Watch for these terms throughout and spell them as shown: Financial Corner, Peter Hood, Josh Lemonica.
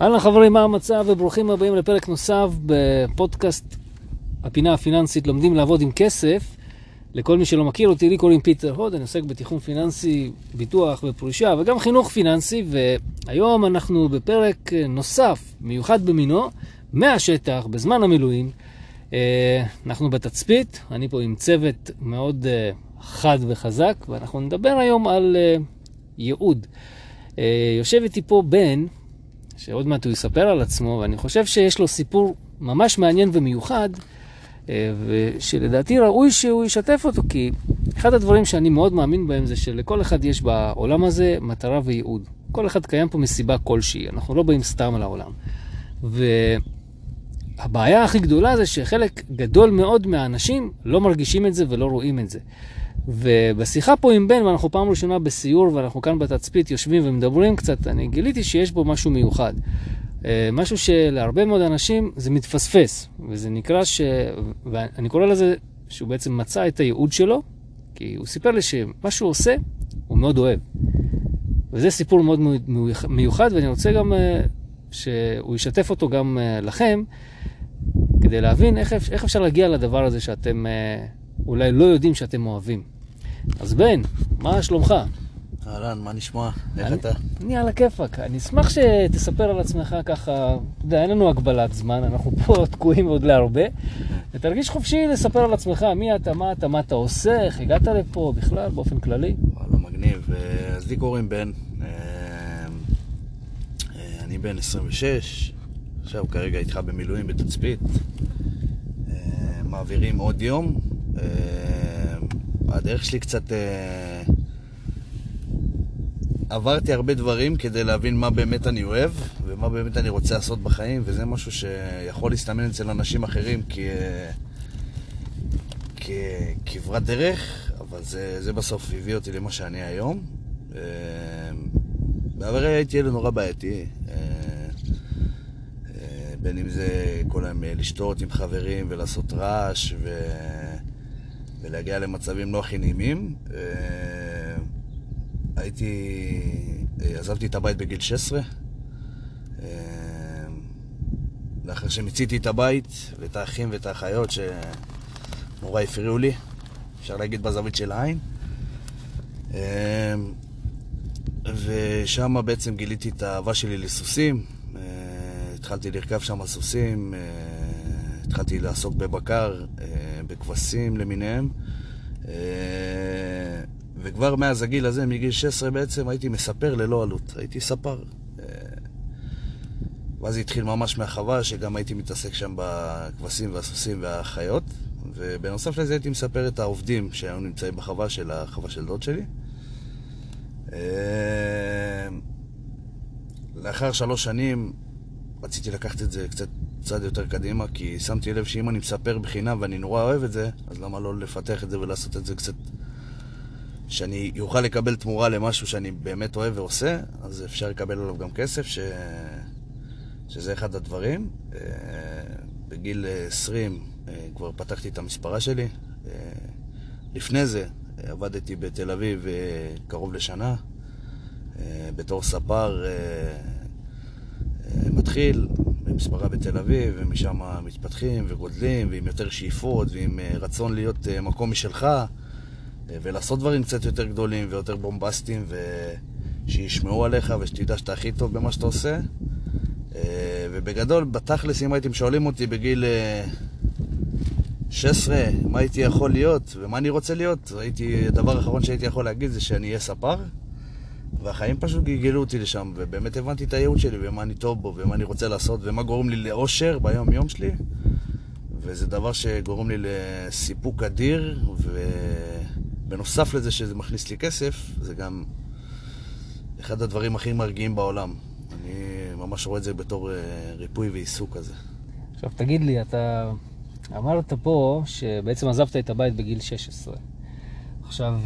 אהלן חברים, מה המצב? וברוכים הבאים לפרק נוסף בפודקאסט הפינה הפיננסית, לומדים לעבוד עם כסף. לכל מי שלא מכיר אותי, לי קוראים פיטר הוד, אני עוסק בתיכון פיננסי, ביטוח ופרישה וגם חינוך פיננסי, והיום אנחנו בפרק נוסף, מיוחד במינו, מהשטח, בזמן המילואים. אנחנו בתצפית, אני פה עם צוות מאוד חד וחזק, ואנחנו נדבר היום על ייעוד. יושב איתי פה בן, שעוד מעט הוא יספר על עצמו, ואני חושב שיש לו סיפור ממש מעניין ומיוחד, ושלדעתי ראוי שהוא ישתף אותו, כי אחד הדברים שאני מאוד מאמין בהם זה שלכל אחד יש בעולם הזה מטרה וייעוד. כל אחד קיים פה מסיבה כלשהי, אנחנו לא באים סתם על העולם. והבעיה הכי גדולה זה שחלק גדול מאוד מהאנשים לא מרגישים את זה ולא רואים את זה. ובשיחה פה עם בן, ואנחנו פעם ראשונה בסיור, ואנחנו כאן בתצפית יושבים ומדברים קצת, אני גיליתי שיש בו משהו מיוחד. משהו שלהרבה מאוד אנשים זה מתפספס, וזה נקרא ואני קורא לזה שהוא בעצם מצא את הייעוד שלו, כי הוא סיפר לי שמה שהוא עושה הוא מאוד אוהב. וזה סיפור מאוד מיוחד, ואני רוצה גם שהוא ישתף אותו גם לכם, כדי להבין איך אפשר להגיע לדבר הזה שאתם אולי לא יודעים שאתם אוהבים. אז בן, מה שלומך? אהלן, מה נשמע? איך אתה? אני על הכיפק. אני אשמח שתספר על עצמך ככה, אין לנו הגבלת זמן, אנחנו פה תקועים עוד להרבה. תרגיש חופשי לספר על עצמך, מי אתה, מה אתה, מה אתה עושה, איך הגעת לפה בכלל, באופן כללי? וואלה, מגניב. אז לי קוראים בן. אני בן 26, עכשיו כרגע איתך במילואים בתצפית. מעבירים עוד יום. הדרך שלי קצת עברתי הרבה דברים כדי להבין מה באמת אני אוהב ומה באמת אני רוצה לעשות בחיים, וזה משהו שיכול להסתמן אצל אנשים אחרים כברת דרך, אבל זה בסוף הביא אותי למה שאני היום. בעבר הייתי ילד נורא בעייתי, בין אם זה כל היום לשתות עם חברים ולעשות רעש ולהגיע למצבים לא הכי נעימים. עזבתי את הבית בגיל 16, לאחר שמיציתי את הבית ואת האחים ואת האחיות שנורא הפריעו לי, אפשר להגיד בזווית של העין, ושם בעצם גיליתי את האהבה שלי לסוסים. התחלתי לרכב שם סוסים, התחלתי לעסוק בבקר, בכבשים למיניהם, וכבר מאז הגיל הזה, מגיל 16 בעצם, הייתי מספר ללא עלות, הייתי ספר. ואז התחיל ממש מהחווה, שגם הייתי מתעסק שם בכבשים והסוסים והחיות, ובנוסף לזה הייתי מספר את העובדים שהיום נמצאים בחווה של דוד שלי. לאחר 3 שנים רציתי לקחת את זה קצת צעד יותר קדימה, כי שמתי לב שאם אני מספר בחינם ואני נורא אוהב את זה, אז למה לא לפתח את זה ולעשות את זה קצת, שאני יוכל לקבל תמורה למשהו שאני באמת אוהב ועושה, אז אפשר לקבל עליו גם כסף, שזה אחד הדברים. בגיל 20 כבר פתחתי את המספרה שלי. לפני זה עבדתי בתל אביב קרוב לשנה, בתור ספר מתחיל, במספרה בתל אביב, ומשם מתפתחים וגודלים, ועם יותר שאיפות, ועם רצון להיות מקום משלך, ולעשות דברים קצת יותר גדולים ויותר בומבסטיים, ושישמעו עליך ושתדע שאתה הכי טוב במה שאתה עושה. ובגדול, בתכלס, אם הייתם שואלים אותי בגיל 16 מה הייתי יכול להיות ומה אני רוצה להיות, הדבר האחרון שהייתי יכול להגיד זה שאני אהיה ספר, והחיים פשוט גלגלו אותי לשם, ובאמת הבנתי את הייעוד שלי ומה אני טוב בו ומה אני רוצה לעשות ומה גורם לי לאושר ביום יום שלי, וזה דבר שגורם לי לסיפוק אדיר, ובנוסף לזה שזה מכניס לי כסף, זה גם אחד הדברים הכי מרגיעים בעולם. אני ממש רואה את זה בתור ריפוי ועיסוק כזה. עכשיו תגיד לי, אתה אמרת פה שבעצם עזבת את הבית בגיל 16. עכשיו,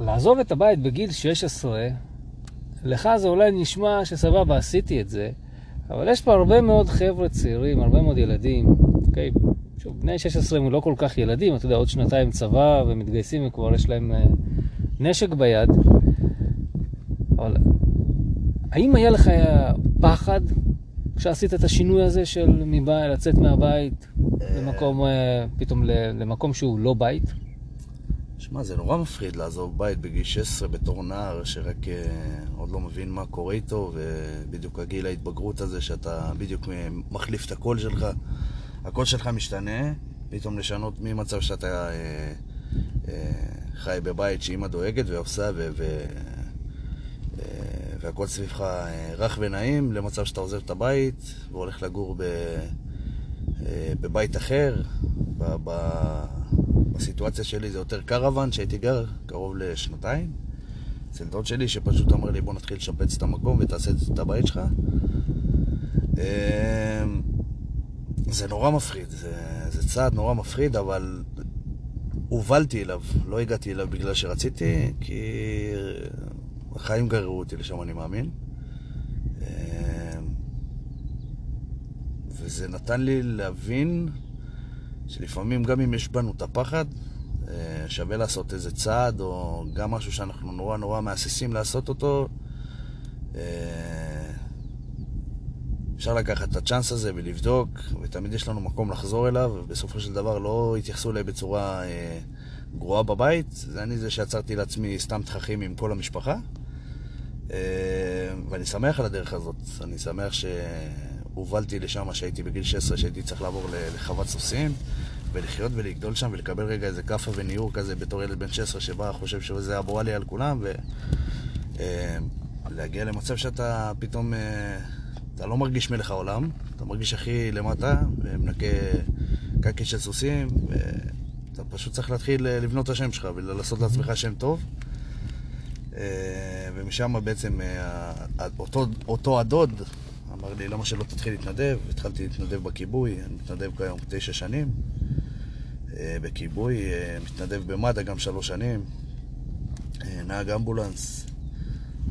לעזוב את הבית בגיל 16, לך זה אולי נשמע שסבבה, עשיתי את זה, אבל יש פה הרבה מאוד חבר'ה צעירים, הרבה מאוד ילדים, אוקיי? שוב, בני 16 הם לא כל כך ילדים, אתה יודע, עוד שנתיים צבא ומתגייסים וכבר יש להם נשק ביד. אבל האם היה לך פחד כשעשית את השינוי הזה של לצאת מהבית למקום, פתאום למקום שהוא לא בית? שמע, זה נורא מפחיד לעזוב בית בגיל 16 בתור נער שרק עוד לא מבין מה קורה איתו, ובדיוק הגיל ההתבגרות הזה שאתה בדיוק מחליף את הקול שלך, הקול שלך משתנה, פתאום לשנות ממצב שאתה חי בבית שאמא דואגת ועושה והכל סביבך רך ונעים, למצב שאתה עוזב את הבית והולך לגור בבית אחר. בסיטואציה שלי זה יותר קרוון שהייתי גר קרוב לשנתיים אצל דוד שלי, שפשוט אמר לי בוא נתחיל לשפץ את המקום ותעשה את הבית שלך. זה נורא מפחיד, זה צעד נורא מפחיד, אבל הובלתי אליו, לא הגעתי אליו בגלל שרציתי, כי החיים גררו אותי לשם, אני מאמין. וזה נתן לי להבין שלפעמים גם אם יש בנו את הפחד, שווה לעשות איזה צעד, או גם משהו שאנחנו נורא נורא מעסיסים לעשות אותו. אפשר לקחת את הצ'אנס הזה ולבדוק, ותמיד יש לנו מקום לחזור אליו, ובסופו של דבר לא התייחסו אליי בצורה גרועה בבית. זה אני זה שעצרתי לעצמי סתם תככים עם כל המשפחה, ואני שמח על הדרך הזאת. אני שמח שהובלתי לשם, שהייתי בגיל 16, שהייתי צריך לעבור לחוות סוסים, ולחיות ולגדול שם, ולקבל רגע איזה קפה וניעור כזה בתור ילד בן 16 שבא, חושב שזה אבו עלי על כולם, ולהגיע למצב שאתה פתאום... אתה לא מרגיש מלך העולם, אתה מרגיש הכי למטה, ומנקה קקי של סוסים, ואתה פשוט צריך להתחיל לבנות את השם שלך ולעשות לעצמך שם טוב. ומשם בעצם אותו הדוד אמר לי למה שלא תתחיל להתנדב. התחלתי להתנדב בכיבוי, אני מתנדב כיום 9 שנים בכיבוי, מתנדב במד"א גם 3 שנים, נהג אמבולנס.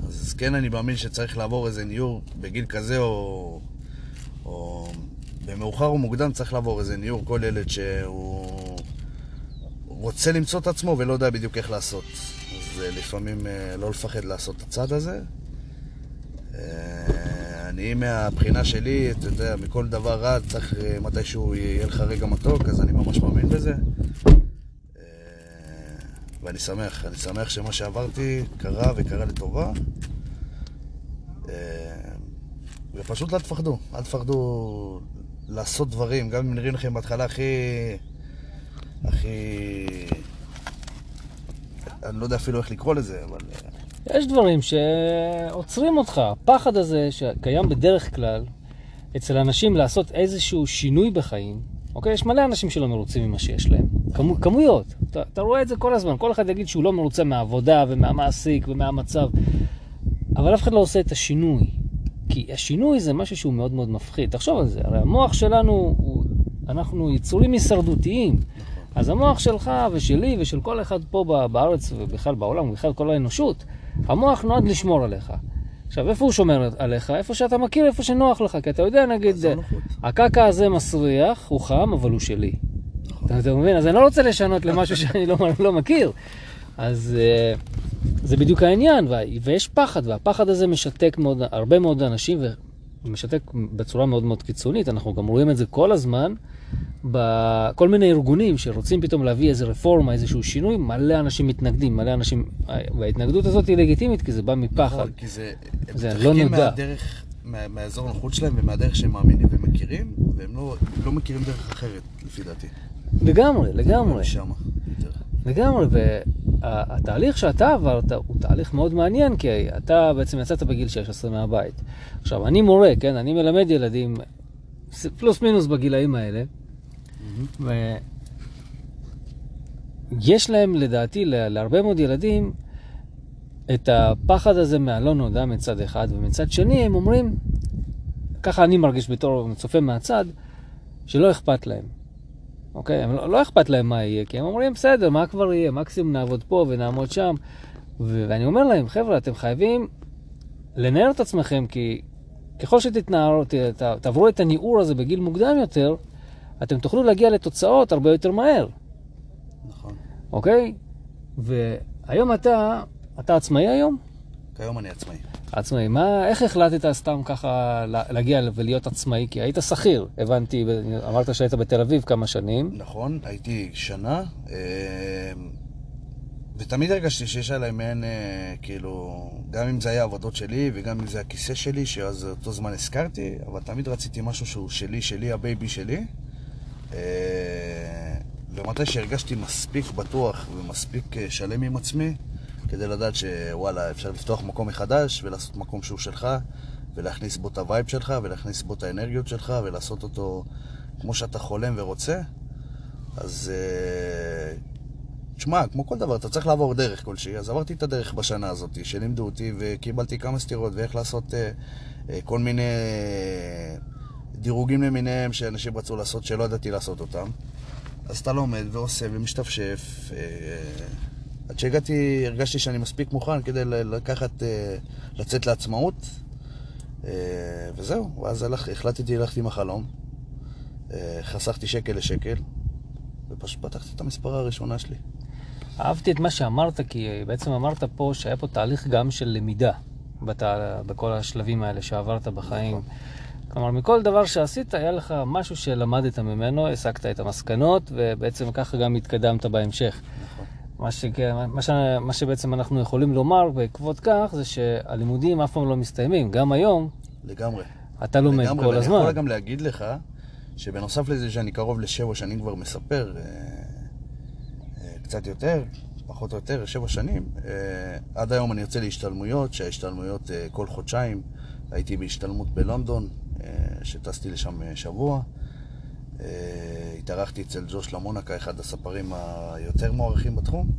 אז כן, אני מאמין שצריך לעבור איזה ניור בגיל כזה, או במאוחר או מוקדם צריך לעבור איזה ניור, כל ילד שהוא רוצה למצוא את עצמו ולא יודע בדיוק איך לעשות. אז לפעמים לא לפחד לעשות את הצד הזה. אני מהבחינה שלי, אתה יודע, מכל דבר רע צריך מתישהו יהיה לך רגע מתוק, אז אני ממש מאמין בזה. ואני שמח, אני שמח שמה שעברתי קרה וקרה לטובה. ופשוט אל תפחדו לעשות דברים, גם אם נראים לכם בהתחלה הכי... אני לא יודע אפילו איך לקרוא לזה, אבל... יש דברים שעוצרים אותך. הפחד הזה שקיים בדרך כלל אצל אנשים לעשות איזשהו שינוי בחיים, אוקיי? יש מלא אנשים שלא מרוצים ממה שיש להם. כמויות. אתה רואה את זה כל הזמן. כל אחד יגיד שהוא לא מרוצה מהעבודה ומהמעסיק ומהמצב. אבל אף אחד לא עושה את השינוי. כי השינוי זה משהו שהוא מאוד מאוד מפחיד. תחשוב על זה. הרי המוח שלנו, אנחנו יצורים הישרדותיים. אז המוח שלך ושלי ושל כל אחד פה בארץ ובכלל בעולם ובכלל כל האנושות, המוח נועד לשמור עליך. עכשיו, איפה הוא שומר עליך? איפה שאתה מכיר, איפה שנוח לך. כי אתה יודע, נגיד, הקקה הזה מסריח, הוא חם, אבל הוא שלי. אתה מבין? אז אני לא רוצה לשנות למשהו שאני לא מכיר. אז זה בדיוק העניין, ויש פחד, והפחד הזה משתק הרבה מאוד אנשים, ומשתק בצורה מאוד מאוד קיצונית. אנחנו גם רואים את זה כל הזמן, בכל מיני ארגונים שרוצים פתאום להביא איזו רפורמה, איזשהו שינוי, מלא אנשים מתנגדים, מלא אנשים... וההתנגדות הזאת היא לגיטימית, כי זה בא מפחד. כי זה לא נודע. מהאזור הנוחות שלהם ומהדרך שהם מאמינים ומכירים, והם לא מכירים דרך אחרת, לפי דעתי. לגמרי, והתהליך שאתה עברת הוא תהליך מאוד מעניין, כי אתה בעצם יצאת בגיל 16 מהבית. עכשיו, אני מורה, כן? אני מלמד ילדים פלוס מינוס בגילאים האלה, ויש להם, לדעתי, להרבה מאוד ילדים, את הפחד הזה מהלא נודע מצד אחד, ומצד שני הם אומרים, ככה אני מרגיש בתור מצופה מהצד, שלא אכפת להם. אוקיי? הם לא אכפת להם מה יהיה, כי הם אומרים, בסדר, מה כבר יהיה? מקסימום נעבוד פה ונעמוד שם. ואני אומר להם, חבר'ה, אתם חייבים לנער את עצמכם, כי ככל שתתנערו, תעברו את הניעור הזה בגיל מוקדם יותר, אתם תוכלו להגיע לתוצאות הרבה יותר מהר. נכון. אוקיי? והיום אתה עצמאי היום? כיום אני עצמאי. עצמאי. מה, איך החלטת סתם ככה להגיע ולהיות עצמאי? כי היית שכיר, הבנתי, אמרת שהיית בתל אביב כמה שנים. נכון, הייתי שנה, ותמיד הרגשתי שיש עליי מעין, כאילו, גם אם זה היה העבודות שלי וגם אם זה הכיסא שלי, שאז אותו זמן הזכרתי, אבל תמיד רציתי משהו שהוא שלי, הבייבי שלי. ומתי שהרגשתי מספיק בטוח ומספיק שלם עם עצמי, כדי לדעת שוואלה, אפשר לפתוח מקום מחדש ולעשות מקום שהוא שלך, ולהכניס בו את הווייב שלך, ולהכניס בו את האנרגיות שלך, ולעשות אותו כמו שאתה חולם ורוצה. אז תשמע, כמו כל דבר, אתה צריך לעבור דרך כלשהי. אז עברתי את הדרך בשנה הזאת, שלימדו אותי וקיבלתי כמה סתירות, ואיך לעשות כל מיני דירוגים למיניהם שאנשים רצו לעשות, שלא ידעתי לעשות אותם. אז אתה לומד ועושה ומשתפשף. עד שהגעתי, הרגשתי שאני מספיק מוכן כדי לצאת לעצמאות. וזהו, ואז החלטתי ללכת עם החלום. חסכתי שקל לשקל. ופשוט פתחתי את המספרה הראשונה שלי. אהבתי את מה שאמרת, כי בעצם אמרת פה שהיה פה תהליך גם של למידה בכל השלבים האלה שעברת בחיים. כלומר, מכל דבר שעשית היה לך משהו שלמדת ממנו, הסקת את המסקנות, ובעצם ככה גם התקדמת בהמשך. מה שבעצם אנחנו יכולים לומר בעקבות כך, זה שהלימודים אף פעם לא מסתיימים, גם היום. לגמרי. אתה לומד כל הזמן. אני יכול גם להגיד לך, שבנוסף לזה שאני קרוב לשבע שנים כבר מספר, קצת יותר, פחות או יותר, 7 שנים. עד היום אני יוצא להשתלמויות, שההשתלמויות כל חודשיים. הייתי בהשתלמות בלונדון, שטסתי לשם שבוע. התארחתי אצל ג'וש למונקה, אחד הספרים היותר מוערכים בתחום.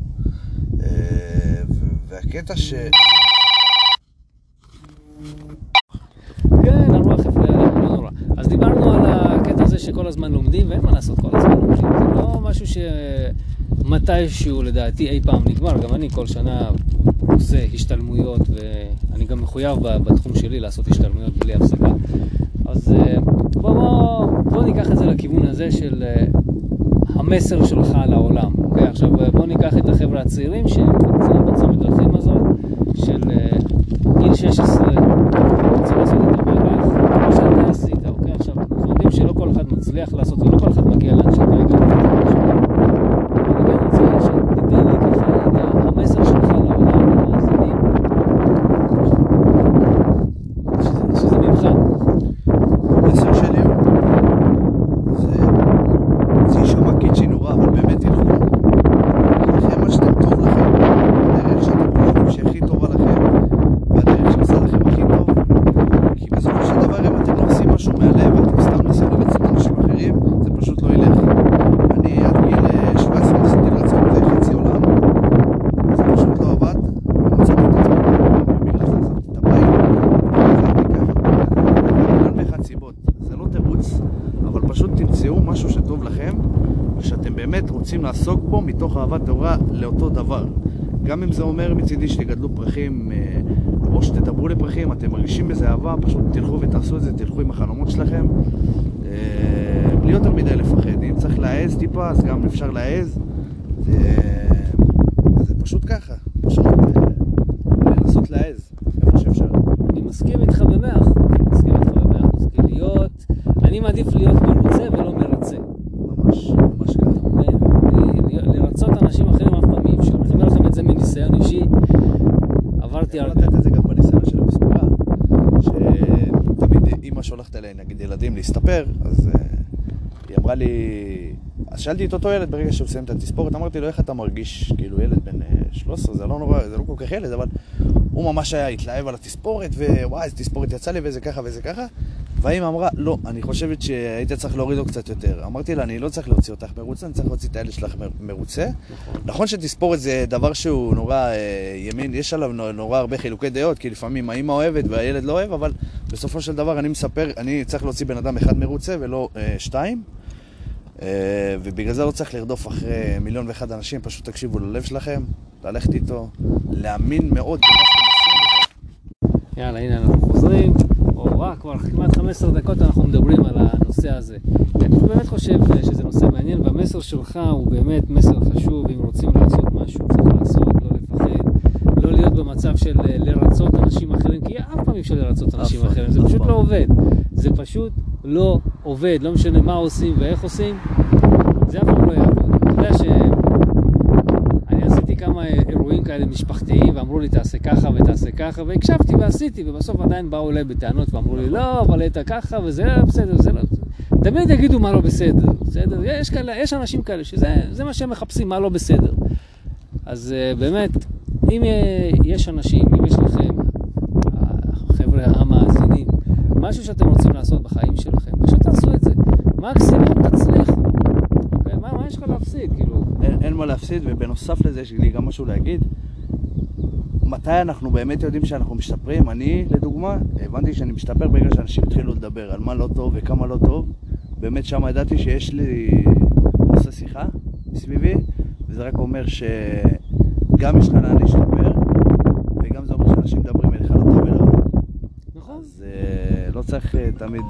והקטע ש... כן, הרוח הפלאה, לא נורא. אז דיברנו על הקטע הזה שכל הזמן לומדים, ואין מה לעשות כל הזמן לומדים. זה לא משהו שמתישהו לדעתי אי פעם נגמר. גם אני כל שנה עושה השתלמויות, ואני גם מחויב בתחום שלי לעשות השתלמויות בלי הפסקה. אז בוא ניקח את זה לכיוון הזה של המסר שלך לעולם. אוקיי, עכשיו בוא ניקח את החבר'ה הצעירים שנמצאים בצומת דרכים הזאת של גיל 16, רוצים לעשות את המהלך, כמו שאתה עשית, אוקיי? עכשיו, אנחנו יודעים שלא כל אחד מצליח לעשות ולא כל אחד מגיע לאן שאתה הגעת. אני גם רוצה שתיתן לי ככה את המסר שלך לעולם, למאזינים, שזה ממך. לעסוק פה מתוך אהבת תורה לאותו דבר. גם אם זה אומר מצידי שתגדלו פרחים או שתדברו לפרחים, אתם מרגישים בזה אהבה, פשוט תלכו ותעשו את זה, תלכו עם החלומות שלכם בלי יותר מדי לפחד. אם צריך להעז טיפה, אז גם אפשר להעז. זה פשוט ככה, פשוט לנסות להעז איפה שאפשר. אני מסכים איתך במאה, כי אני מעדיף להיות מרוצה ולא מרצה. ממש ככה. לרצות אנשים אחרים אף פעמים, אני אומר לכם את זה מניסיון אישי, עברתי על... אני יכול לתת את זה גם בניסיון של המספרה, שתמיד אמא שולחת אליי, נגיד ילדים, להסתפר, אז היא אמרה לי... אז שאלתי את אותו ילד ברגע שהוא סיים את התספורת, אמרתי לו, איך אתה מרגיש, כאילו ילד בן 13, זה לא נורא, זה לא כל כך ילד, אבל הוא ממש היה התלהב על התספורת, ווואי, איזה תספורת יצא לי וזה ככה וזה ככה, והאמא אמרה, לא, אני חושבת שהיית צריך להוריד לו קצת יותר. אמרתי לה, אני לא צריך להוציא אותך מרוצה, אני צריך להוציא את הילד שלך מרוצה. נכון שתספורת זה דבר שהוא נורא ימין, יש עליו נורא הרבה חילוקי דעות, כי לפעמים האמא אוהבת והילד לא אוהב, אבל בסופו של דבר אני מספר, אני צריך להוציא בן אדם אחד מרוצה ולא 2. ובגלל זה לא צריך לרדוף אחרי 1,001,000 אנשים, פשוט תקשיבו ללב שלכם, ללכת איתו, להאמין מאוד במה שאתם עושים. יאללה, הנה אנחנו חוזרים. כבר כמעט 15 דקות אנחנו מדברים על הנושא הזה. אני באמת חושב שזה נושא מעניין, והמסר שלך הוא באמת מסר חשוב. אם רוצים לעשות משהו, צריך לעשות, לא לפחד, לא להיות במצב מצב של לרצות אנשים אחרים, כי אף פעם אפשר לרצות אנשים אחרים, זה פשוט לא עובד. זה פשוט לא עובד, לא משנה מה עושים ואיך עושים, זה אף פעם לא יעבוד. אתה יודע שאני עשיתי כמה אירועים כאלה משפחתיים, ואמרו לי תעשה ככה ותעשה ככה, והקשבתי ועשיתי, ובסוף עדיין באו אולי בטענות ואמרו לי לא, אבל אתה ככה וזה לא בסדר, זה לא בסדר. תמיד יגידו מה לא בסדר, בסדר? יש אנשים כאלה שזה מה שהם מחפשים, מה לא בסדר. אז באמת, אם יש אנשים, אם יש לכם, חבר'ה המאזינים, משהו שאתם רוצים לעשות בחיים שלכם, פשוט תעשו את זה. מקסימום תצליחו. מה יש לך להפסיד? אין מה להפסיד, ובנוסף לזה יש לי גם משהו להגיד. מתי אנחנו באמת יודעים שאנחנו משתפרים? אני, לדוגמה, הבנתי שאני משתפר בגלל שאנשים התחילו לדבר על מה לא טוב וכמה לא טוב. באמת שם ידעתי שיש לי עושה שיחה מסביבי, וזה רק אומר שגם יש לך לאן להשתפר, וגם זה אומר שאנשים מדברים אליך לא טוב ולא. נכון. אז לא צריך תמיד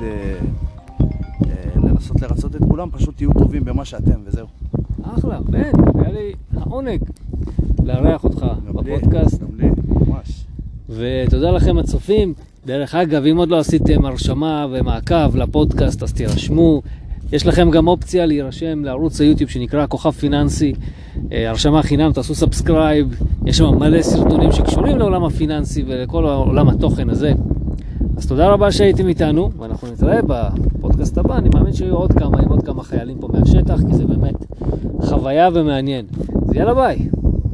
לנסות לרצות את כולם, פשוט תהיו טובים במה שאתם, וזהו. אחלה, בן, היה לי העונג לארח אותך בפודקאסט. גם לי, ממש. ותודה לכם הצופים. דרך אגב, אם עוד לא עשיתם הרשמה ומעקב לפודקאסט, אז תירשמו. יש לכם גם אופציה להירשם לערוץ היוטיוב שנקרא כוכב פיננסי. הרשמה חינם, תעשו סאבסקרייב. יש שם מלא סרטונים שקשורים לעולם הפיננסי ולכל העולם התוכן הזה. אז תודה רבה שהייתם איתנו, ואנחנו נתראה בפודקאסט הבא. אני מאמין שיהיו עוד כמה חיילים פה מהשטח, כי זה באמת חוויה ומעניין. אז יאללה ביי.